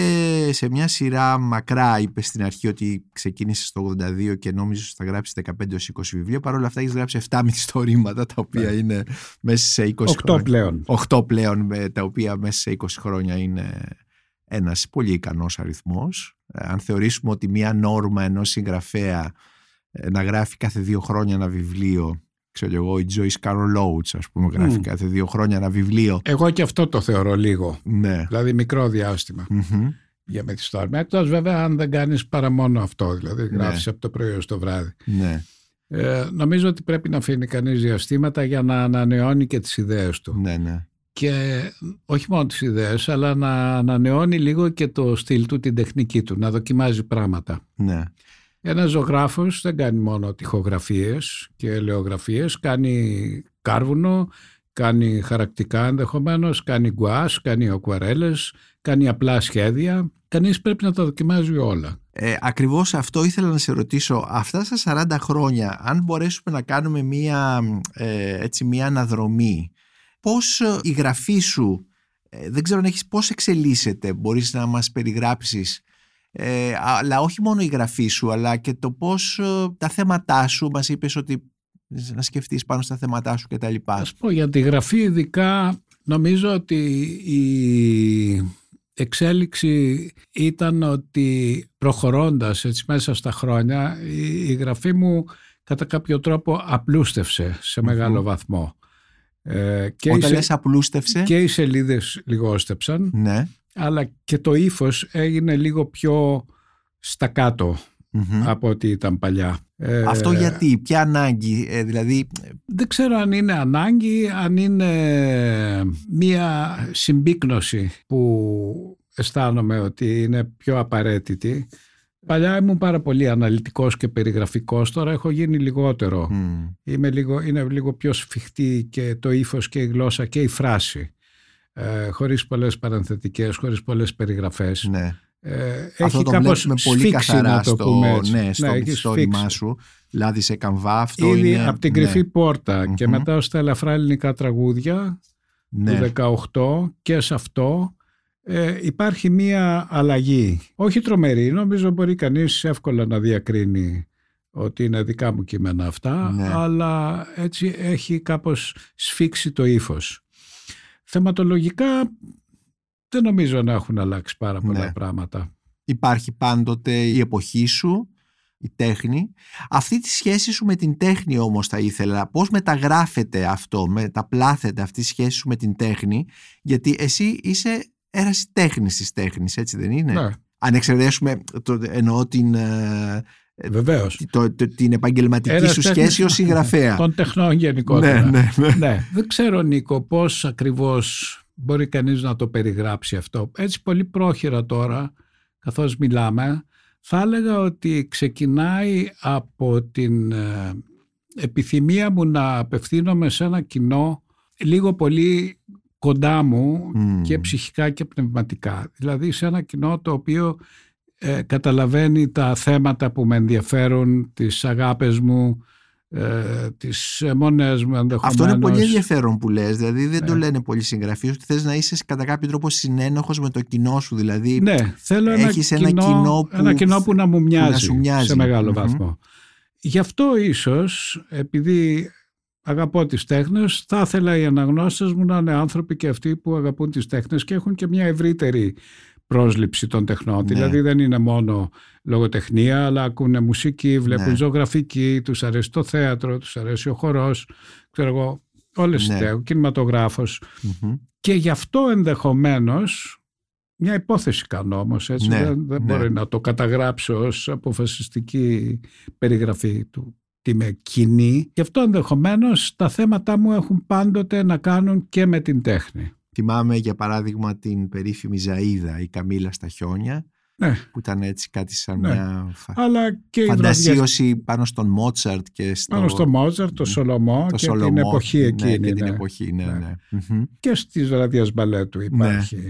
σε μια σειρά μακρά. Είπες στην αρχή ότι ξεκίνησες το ογδόντα δύο και νόμιζες ότι θα γράψεις δεκαπέντε έως είκοσι βιβλίο. Παρ' όλα αυτά έχεις γράψει επτά μυθιστορήματα, τα οποία ναι. είναι μέσα σε είκοσι οκτώ χρόνια. Πλέον. οκτώ πλέον, τα οποία μέσα σε είκοσι χρόνια είναι ένας πολύ ικανός αριθμός. Αν θεωρήσουμε ότι μια νόρμα ενός συγγραφέα να γράφει κάθε δύο χρόνια ένα βιβλίο. Ξέρω εγώ, η Joyce Carol Oates, ας πούμε, γράφει mm. κάθε δύο χρόνια ένα βιβλίο. Εγώ και αυτό το θεωρώ λίγο. Ναι. Δηλαδή μικρό διάστημα mm-hmm. για μυθιστόρημα. Εκτός βέβαια αν δεν κάνεις παρά μόνο αυτό, δηλαδή γράφεις ναι. από το πρωί ως το βράδυ. Ναι. Ε, νομίζω ότι πρέπει να αφήνει κανείς διαστήματα για να ανανεώνει και τις ιδέες του. Ναι, ναι. Και όχι μόνο τις ιδέες, αλλά να ανανεώνει λίγο και το στυλ του, την τεχνική του, να δοκιμάζει πράγματα. Ναι. Ένας ζωγράφος δεν κάνει μόνο τοιχογραφίες και ελαιογραφίες, κάνει κάρβουνο, κάνει χαρακτικά ενδεχομένως, κάνει γκουάς, κάνει ακουαρέλες, κάνει απλά σχέδια. Κανείς πρέπει να τα δοκιμάζει όλα. Ε, ακριβώς αυτό ήθελα να σε ρωτήσω. Αυτά στα σαράντα χρόνια, αν μπορέσουμε να κάνουμε μία, ε, έτσι, μία αναδρομή, πώς η γραφή σου, ε, δεν ξέρω αν έχεις, πώς εξελίσσεται, μπορείς να μας περιγράψεις? Ε, αλλά όχι μόνο η γραφή σου, αλλά και το πώς ε, τα θέματά σου, μας είπες ότι να σκεφτείς πάνω στα θέματά σου και τα λοιπά. Ας πω για τη γραφή ειδικά, νομίζω ότι η εξέλιξη ήταν ότι προχωρώντας έτσι, μέσα στα χρόνια η, η γραφή μου κατά κάποιο τρόπο απλούστευσε σε mm-hmm. μεγάλο βαθμό. Ε, και Όταν οι, λες απλούστευσε. Και οι σελίδες λιγόστεψαν. Ναι. Αλλά και το ύφος έγινε λίγο πιο στα κάτω mm-hmm. από ό,τι ήταν παλιά. Αυτό γιατί, ποια ανάγκη, ε, δηλαδή... Δεν ξέρω αν είναι ανάγκη, αν είναι μία συμπίκνωση που αισθάνομαι ότι είναι πιο απαραίτητη. Παλιά ήμουν πάρα πολύ αναλυτικός και περιγραφικός, τώρα έχω γίνει λιγότερο. Mm. Είμαι λίγο, είναι λίγο πιο σφιχτή και το ύφος και η γλώσσα και η φράση. Ε, χωρίς πολλές παρενθετικές, χωρίς πολλές περιγραφές. Ναι. Ε, αυτό το βλέπουμε πολύ καθαρά στο, πούμε, ναι, στο ναι, μυθιστόρημά σου. Λάδι σε καμβά, αυτό ήδη είναι... από την Κρυφή ναι. Πόρτα mm-hmm. και μετά στα Ελαφρά Ελληνικά Τραγούδια ναι. του δεκαοκτώ και σε αυτό ε, υπάρχει μία αλλαγή. Όχι τρομερή, νομίζω μπορεί κανείς εύκολα να διακρίνει ότι είναι δικά μου κείμενα αυτά, ναι. αλλά έτσι έχει κάπως σφίξει το ύφος. Θεματολογικά δεν νομίζω να έχουν αλλάξει πάρα πολλά ναι. πράγματα. Υπάρχει πάντοτε η εποχή σου, η τέχνη. Αυτή τη σχέση σου με την τέχνη όμως θα ήθελα. Πώς μεταγράφεται αυτό, μεταπλάθεται αυτή η σχέση σου με την τέχνη, γιατί εσύ είσαι ερασιτέχνης της τέχνης, έτσι δεν είναι? Ναι. Αν εξαιρέσουμε, το, εννοώ την... Βεβαίως. Το, το, την επαγγελματική Ένας σου τέχνης, σχέση ως συγγραφέα. Των τεχνών γενικότερα. Ναι, ναι, ναι. ναι. Δεν ξέρω, Νίκο, πώς ακριβώς μπορεί κανείς να το περιγράψει αυτό. Έτσι πολύ πρόχειρα τώρα, καθώς μιλάμε, θα έλεγα ότι ξεκινάει από την επιθυμία μου να απευθύνομαι σε ένα κοινό λίγο πολύ κοντά μου mm. και ψυχικά και πνευματικά. Δηλαδή σε ένα κοινό το οποίο... Ε, καταλαβαίνει τα θέματα που με ενδιαφέρουν, τις αγάπες μου, ε, τις αιμονές μου ενδεχομένως. Αυτό είναι πολύ ενδιαφέρον που λες, δηλαδή δεν ναι. το λένε πολλοί συγγραφείς, ότι θες να είσαι κατά κάποιο τρόπο συνένοχος με το κοινό σου, δηλαδή ναι, θέλω έχεις ένα, κοινό, ένα, κοινό που, ένα κοινό που να μου μοιάζει, να σου μοιάζει. Σε μεγάλο mm-hmm. βαθμό. Γι' αυτό ίσως, επειδή αγαπώ τις τέχνες, θα ήθελα οι αναγνώστες μου να είναι άνθρωποι και αυτοί που αγαπούν τις τέχνες και έχουν και μια ευρύτερη πρόσληψη των τεχνών, ναι. δηλαδή δεν είναι μόνο λογοτεχνία, αλλά ακούνε μουσική, βλέπουν ναι. ζωγραφική, τους αρέσει το θέατρο, τους αρέσει ο χορός, ξέρω εγώ, όλες ναι. τις, ο κινηματογράφος. Mm-hmm. Και γι' αυτό ενδεχομένως, μια υπόθεση κάνω όμως, έτσι, ναι. δεν, δεν ναι. μπορεί να το καταγράψω ως αποφασιστική περιγραφή του τι με κινεί, γι' αυτό ενδεχομένως τα θέματα μου έχουν πάντοτε να κάνουν και με την τέχνη. Θυμάμαι για παράδειγμα την περίφημη Ζαΐδα, η Καμίλα στα χιόνια, ναι. που ήταν έτσι κάτι σαν ναι. μια φα... φαντασίωση βραδιάς... πάνω στον Μότσαρτ και στο... Πάνω στον Μότσαρτ, το Σολωμό το και Σολωμό, την εποχή εκείνη. Ναι, και την ναι. εποχή, ναι, ναι. ναι. Mm-hmm. Και στις βραδιές μπαλέτου υπάρχει ναι.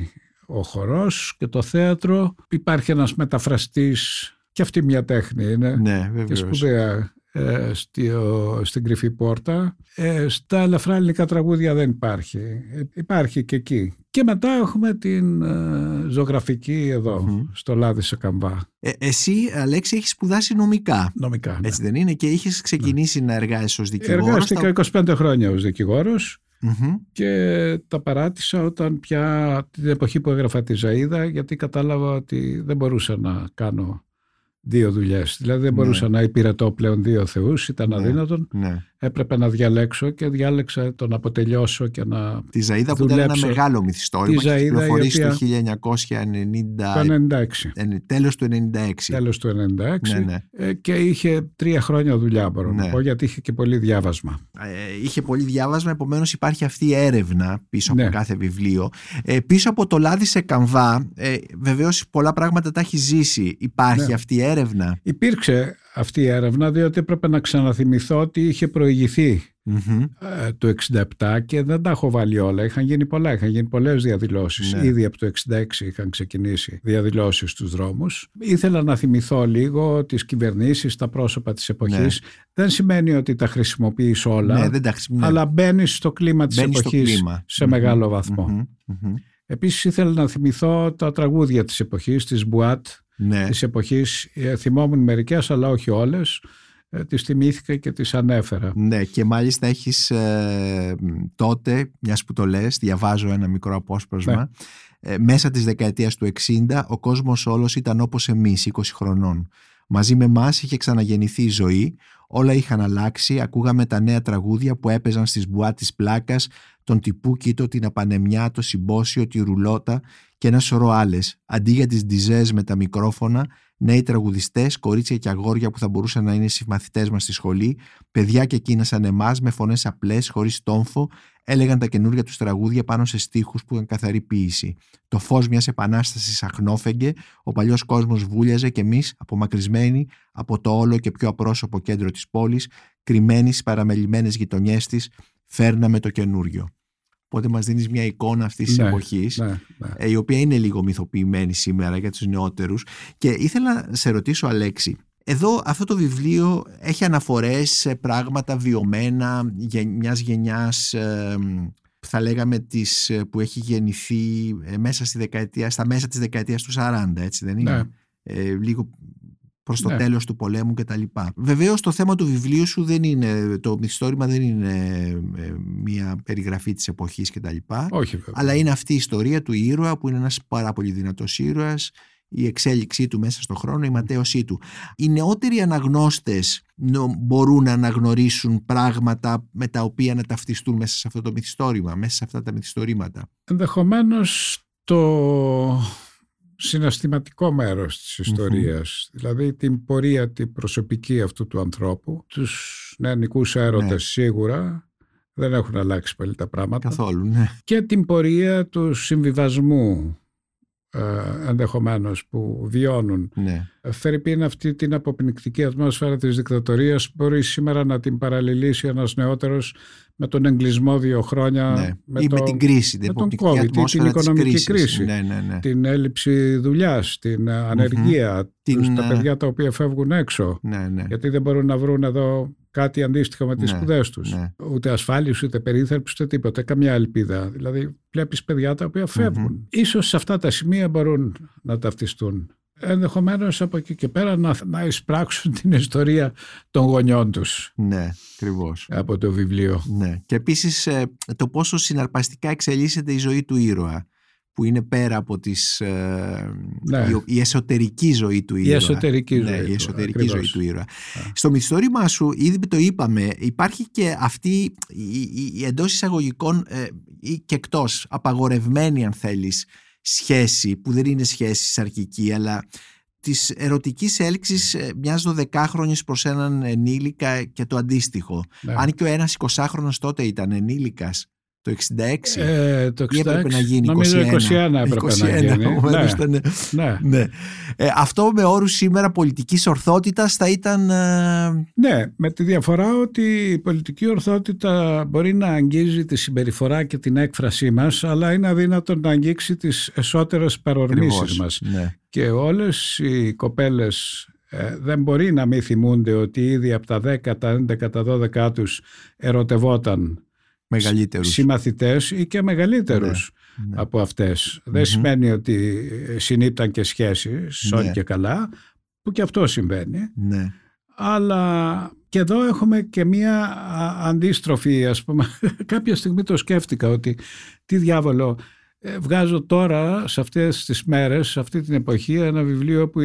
ο χορός και το θέατρο. Υπάρχει ένας μεταφραστής και αυτή μια τέχνη είναι. Ναι, βεβαίως. Και σπουδαία. Ε, στο, στην Κρυφή Πόρτα ε, στα Ελαφρά Ελληνικά Τραγούδια δεν υπάρχει, ε, υπάρχει και εκεί και μετά έχουμε την ε, ζωγραφική εδώ mm-hmm. στο Λάδι σε καμβά. ε, Εσύ, Αλέξη, έχεις σπουδάσει νομικά, νομικά ναι. έτσι δεν είναι, και έχεις ξεκινήσει ναι. να εργάζεσαι ως δικηγόρος. Εργάστηκα τα... είκοσι πέντε χρόνια ως δικηγόρος mm-hmm. και τα παράτησα όταν πια την εποχή που έγραφα τη Ζαΐδα, γιατί κατάλαβα ότι δεν μπορούσα να κάνω δύο δουλειές. Δηλαδή δεν ναι. μπορούσα να υπηρετώ πλέον δύο θεούς, ήταν ναι. αδύνατον. Ναι. Έπρεπε να διαλέξω και διάλεξα το να αποτελειώσω και να δουλέψω. Τη Ζαΐδα, που ήταν ένα μεγάλο μυθιστόρημα και κυκλοφορήσει το χίλια εννιακόσια ενενήντα... το ενενήντα έξι. Τέλος του ενενήντα έξι. Τέλος του ενενήντα έξι ναι, ναι. και είχε τρία χρόνια δουλειά, μπορώ ναι. να πω, γιατί είχε και πολύ διάβασμα. Ε, είχε πολύ διάβασμα, επομένως υπάρχει αυτή η έρευνα πίσω ναι. από κάθε βιβλίο. Ε, πίσω από το Λάδι σε καμβά, ε, βεβαίως πολλά πράγματα τα έχει ζήσει. Υπάρχει ναι. αυτή η έρευνα. Υπήρξε αυτή η έρευνα, διότι έπρεπε να ξαναθυμηθώ ότι είχε προηγηθεί mm-hmm. το εξήντα επτά και δεν τα έχω βάλει όλα. Είχαν γίνει πολλά, είχαν γίνει πολλές διαδηλώσεις. Ναι. Ήδη από το εξήντα έξι είχαν ξεκινήσει διαδηλώσεις στους δρόμους. Ήθελα να θυμηθώ λίγο τις κυβερνήσεις, τα πρόσωπα της εποχής. Ναι. Δεν σημαίνει ότι τα χρησιμοποιείς όλα, ναι, δεν τα χρησιμοποιείς, αλλά μπαίνεις στο κλίμα της μπαίνεις εποχής σε mm-hmm. μεγάλο βαθμό. Mm-hmm. Mm-hmm. Επίσης ήθελα να θυμηθώ τα τραγούδια της εποχής, της Μπουάτ. Ναι. Της εποχής, θυμόμουν μερικές αλλά όχι όλες, τις θυμήθηκα και τις ανέφερα. Ναι, και μάλιστα έχεις ε, τότε, μιας που το λες, διαβάζω ένα μικρό απόσπασμα. Ναι. Ε, μέσα της δεκαετίας του εξήντα ο κόσμος όλος ήταν όπως εμείς, είκοσι χρονών. Μαζί με μας είχε ξαναγεννηθεί η ζωή, όλα είχαν αλλάξει, ακούγαμε τα νέα τραγούδια που έπαιζαν στις μπουά της πλάκας, τον τυπούκιτο, την απανεμιά, το συμπόσιο, τη ρουλότα και ένα σωρό άλλες. Αντί για τις ντιζές με τα μικρόφωνα, νέοι τραγουδιστές, κορίτσια και αγόρια που θα μπορούσαν να είναι συμμαθητές μας στη σχολή, παιδιά και εκείνα σαν εμάς, με φωνές απλές, χωρίς τόμφο, έλεγαν τα καινούργια τους τραγούδια πάνω σε στίχους που είχαν καθαρή ποίηση. Το φως μιας επανάστασης αχνόφεγγε, ο παλιός κόσμος βούλιαζε και εμείς, απομακρυσμένοι από το όλο και πιο απρόσωπο κέντρο της πόλης, κρυμμένοι στις παραμελημένες γειτονιές της, φέρναμε το καινούριο. Οπότε μας δίνεις μια εικόνα αυτής της ναι, εποχής, ναι, ναι. η οποία είναι λίγο μυθοποιημένη σήμερα για τους νεότερους. Και ήθελα να σε ρωτήσω, Αλέξη, εδώ αυτό το βιβλίο έχει αναφορές σε πράγματα βιωμένα μιας γενιάς, θα λέγαμε, της, που έχει γεννηθεί μέσα στη δεκαετία, στα μέσα της δεκαετίας του σαράντα, έτσι δεν είναι? Ναι. Ε, λίγο... προς το ναι. τέλος του πολέμου κτλ. Βεβαίως το θέμα του βιβλίου σου δεν είναι, το μυθιστόρημα δεν είναι ε, μια περιγραφή της εποχής κτλ. Όχι βέβαια. Αλλά είναι αυτή η ιστορία του ήρωα που είναι ένας πάρα πολύ δυνατός ήρωας, η εξέλιξή του μέσα στον χρόνο, η ματέωσή του. Οι νεότεροι αναγνώστες μπορούν να αναγνωρίσουν πράγματα με τα οποία να ταυτιστούν μέσα σε αυτό το μυθιστόρημα, μέσα σε αυτά τα μυθιστορήματα. Ενδεχομένως το... συναισθηματικό μέρος της ιστορίας, mm-hmm. δηλαδή την πορεία την προσωπική αυτού του ανθρώπου. Τους νεανικούς έρωτες ναι. σίγουρα δεν έχουν αλλάξει πολύ τα πράγματα καθόλου, ναι. και την πορεία του συμβιβασμού ε, ενδεχομένως που βιώνουν. Ναι. Φερειπίν αυτή την αποπνικτική ατμόσφαιρα της δικτατορίας μπορεί σήμερα να την παραλληλήσει ένας νεότερος με τον εγκλισμό δύο χρόνια, ναι. με, ή το, με την κρίση, με τον COVID, την οικονομική κρίση, ναι, ναι, ναι. την έλλειψη δουλειάς, την ανεργία, mm-hmm. τους, την... τα παιδιά τα οποία φεύγουν έξω, ναι, ναι. γιατί δεν μπορούν να βρουν εδώ κάτι αντίστοιχο με τις ναι, σπουδές τους. Ναι. Ούτε ασφάλιση, ούτε περίθαλψη, ούτε τίποτα, καμιά ελπίδα. Δηλαδή βλέπεις παιδιά τα οποία φεύγουν. Mm-hmm. Ίσως σε αυτά τα σημεία μπορούν να ταυτιστούν. Ενδεχομένως από εκεί και πέρα να, να εισπράξουν την ιστορία των γονιών τους. Ναι, ακριβώς. Από το βιβλίο. Ναι. Και επίσης το πόσο συναρπαστικά εξελίσσεται η ζωή του ήρωα, που είναι πέρα από τις, ναι. η, η εσωτερική ζωή του ήρωα. Η εσωτερική, ναι, ζωή, η εσωτερική ζωή του ήρωα. Yeah. Στο μυθιστόρημά σου, ήδη το είπαμε, υπάρχει και αυτή η, η, η εντός εισαγωγικών ε, και εκτός απαγορευμένη, αν θέλεις, σχέση, που δεν είναι σχέση σαρκική, αλλά της ερωτικής έλξης μιας δωδεκάχρονης προς έναν ενήλικα και το αντίστοιχο. Ναι. Αν και ο ένας εικοσάχρονος τότε ήταν ενήλικας, το εξήντα έξι, ε, το εξήντα έξι ή έπρεπε να γίνει είκοσι ένα. Νομίζω είκοσι ένα έπρεπε να γίνει. είκοσι ένα, ναι. Ναι. Ναι. Ναι. Ε, αυτό με όρους σήμερα πολιτικής ορθότητας θα ήταν... Ε... Ναι, με τη διαφορά ότι η πολιτική ορθότητα μπορεί να αγγίζει τη συμπεριφορά και την έκφρασή μας, αλλά είναι αδύνατο να αγγίξει τις εσωτερικές παρορμήσεις μας. Ναι. Και όλες οι κοπέλες... Ε, δεν μπορεί να μην θυμούνται ότι ήδη από τα δέκα, τα έντεκα, τα δώδεκα τους ερωτευόταν συμμαθητές ή και μεγαλύτερους, ναι, ναι. από αυτές. Mm-hmm. Δεν σημαίνει ότι συνήπταν και σχέσεις, ναι. όλοι και καλά, που και αυτό συμβαίνει. Ναι. Αλλά και εδώ έχουμε και μία αντίστροφη, ας πούμε. Κάποια στιγμή το σκέφτηκα ότι τι διάβολο, βγάζω τώρα σε αυτές τις μέρες, σε αυτή την εποχή, ένα βιβλίο που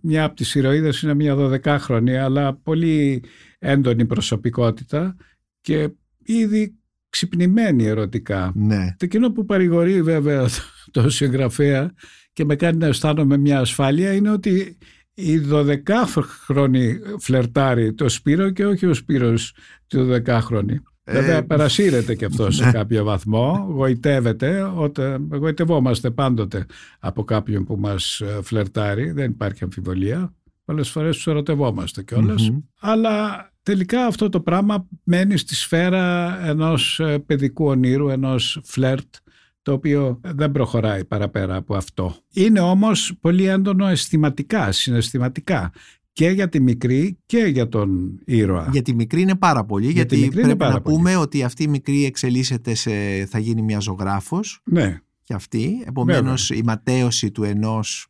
μια από τις ηρωίδες είναι μια δωδεκάχρονη, αλλά πολύ έντονη προσωπικότητα και ήδη ξυπνημένη ερωτικά. Ναι. Το κοινό που παρηγορεί βέβαια το συγγραφέα και με κάνει να αισθάνομαι μια ασφάλεια είναι ότι η δωδεκάχρονη φλερτάρει το Σπύρο και όχι ο Σπύρος του δωδεκάχρονη. Ε, βέβαια παρασύρεται και αυτό, ναι. σε κάποιο βαθμό, γοητεύεται, όταν γοητευόμαστε πάντοτε από κάποιον που μας φλερτάρει, δεν υπάρχει αμφιβολία. Πολλές φορές τους ερωτευόμαστε κιόλας, mm-hmm. αλλά... Τελικά αυτό το πράγμα μένει στη σφαίρα ενός παιδικού ονείρου, ενός φλερτ, το οποίο δεν προχωράει παραπέρα από αυτό. Είναι όμως πολύ έντονο αισθηματικά, συναισθηματικά, και για τη μικρή και για τον ήρωα. Για τη μικρή είναι πάρα πολύ, για γιατί πρέπει πάρα να πολύ. Πούμε ότι αυτή η μικρή εξελίσσεται σε, θα γίνει μια ζωγράφος, ναι. και αυτή, επομένως Βέβαια. Η ματέωση του ενός...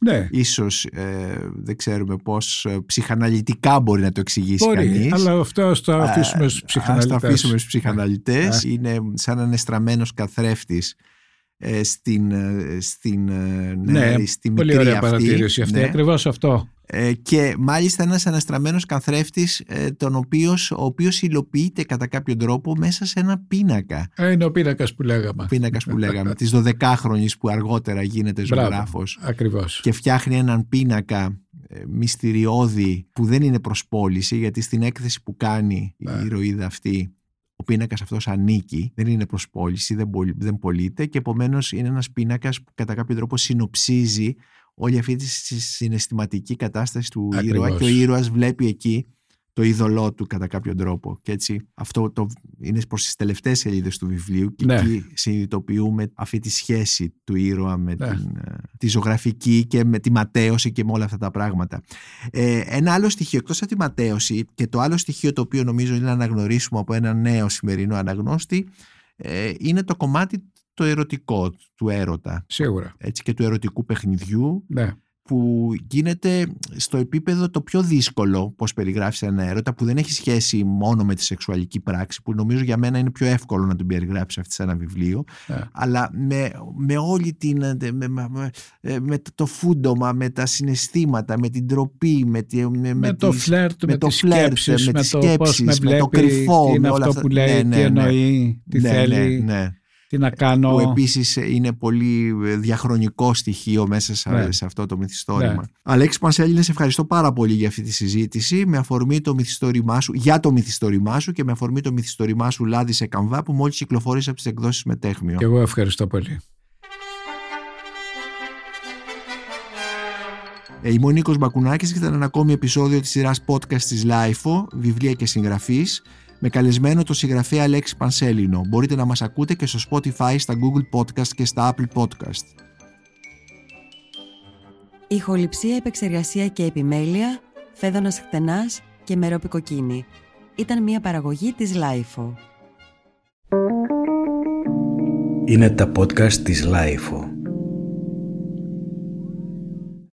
Ναι. Ίσως ε, δεν ξέρουμε πώς ε, ψυχαναλυτικά μπορεί να το εξηγήσει μπορεί, κανείς. Αλλά αυτό ας το αφήσουμε στους ψυχαναλυτές. Ας το αφήσουμε στους ψυχαναλυτές. Yeah. Είναι σαν ανεστραμμένος καθρέφτης ε, στην, στην, ναι, ναι, στη μικρή πολύ ωραία αυτή. Παρατήρηση αυτή, ναι. ακριβώς αυτό. Ε, και μάλιστα ένας ανεστραμμένος καθρέφτης ε, τον οποίος, ο οποίος υλοποιείται κατά κάποιο τρόπο μέσα σε ένα πίνακα. Ε, είναι ο πίνακας που λέγαμε. Ο πίνακας που λέγαμε, της δωδεκάχρονης που αργότερα γίνεται ζωγράφος. Ακριβώς. Και φτιάχνει έναν πίνακα ε, μυστηριώδη που δεν είναι προς πώληση, γιατί στην έκθεση που κάνει η ηρωίδα αυτή ο πίνακας αυτός ανήκει, δεν είναι προς πώληση, δεν, πολ, δεν πωλείται και επομένως είναι ένας πίνακας που κατά κάποιο τρόπο συνοψίζει όλη αυτή τη συναισθηματική κατάσταση του Ακριβώς. ήρωα και ο ήρωας βλέπει εκεί το είδωλό του κατά κάποιον τρόπο. Και έτσι αυτό το είναι προς τις τελευταίες σελίδες του βιβλίου και ναι. εκεί συνειδητοποιούμε αυτή τη σχέση του ήρωα με ναι. την, τη ζωγραφική και με τη ματέωση και με όλα αυτά τα πράγματα. Ε, ένα άλλο στοιχείο, εκτός από τη ματέωση, και το άλλο στοιχείο το οποίο νομίζω είναι αναγνωρίσιμο από ένα νέο σημερινό αναγνώστη, ε, είναι το κομμάτι το ερωτικό, του έρωτα. Σίγουρα. Έτσι, και του ερωτικού παιχνιδιού. Ναι. Που γίνεται στο επίπεδο το πιο δύσκολο, πώς περιγράφεις ένα έρωτα, που δεν έχει σχέση μόνο με τη σεξουαλική πράξη, που νομίζω για μένα είναι πιο εύκολο να τον περιγράψεις αυτή σε ένα βιβλίο, yeah. αλλά με, με όλη την, με, με, με το φούντομα, με τα συναισθήματα, με την τροπή, με, τη, με, με το φλερτ, με, με τις σκέψεις, με, με, σκέψεις, με, με, με το κρυφό, τι είναι αυτό αυτά. Που λέει, ναι, ναι, τι εννοεί, ναι, τι ναι, θέλει. Ναι, ναι. Τι να κάνω. Που επίσης είναι πολύ διαχρονικό στοιχείο μέσα σε, ναι. σε αυτό το μυθιστόρημα. Ναι. Αλέξη Πανσέληνε, σε ευχαριστώ πάρα πολύ για αυτή τη συζήτηση. Με αφορμή το μυθιστόρημά σου, για το μυθιστόρημά σου και με αφορμή το μυθιστόρημά σου Λάδι σε καμβά, που μόλις κυκλοφόρησε από τις εκδόσεις Μεταίχμιο. Και εγώ ευχαριστώ πολύ. Είμαι ο Νίκος Μπακουνάκης και ήταν ένα ακόμη επεισόδιο της σειράς podcast της λάιφο, βιβλία και συγγραφής, με καλεσμένο το συγγραφέα Αλέξη Πανσέληνο. Μπορείτε να μας ακούτε και στο Spotify, στα Google Podcasts και στα Apple Podcasts. Ηχοληψία, επεξεργασία και επιμέλεια, Φέδων Χτενάς και Μερόπη Κοκκίνη. Ήταν μια παραγωγή της λάιφο. Είναι τα podcast της λάιφο.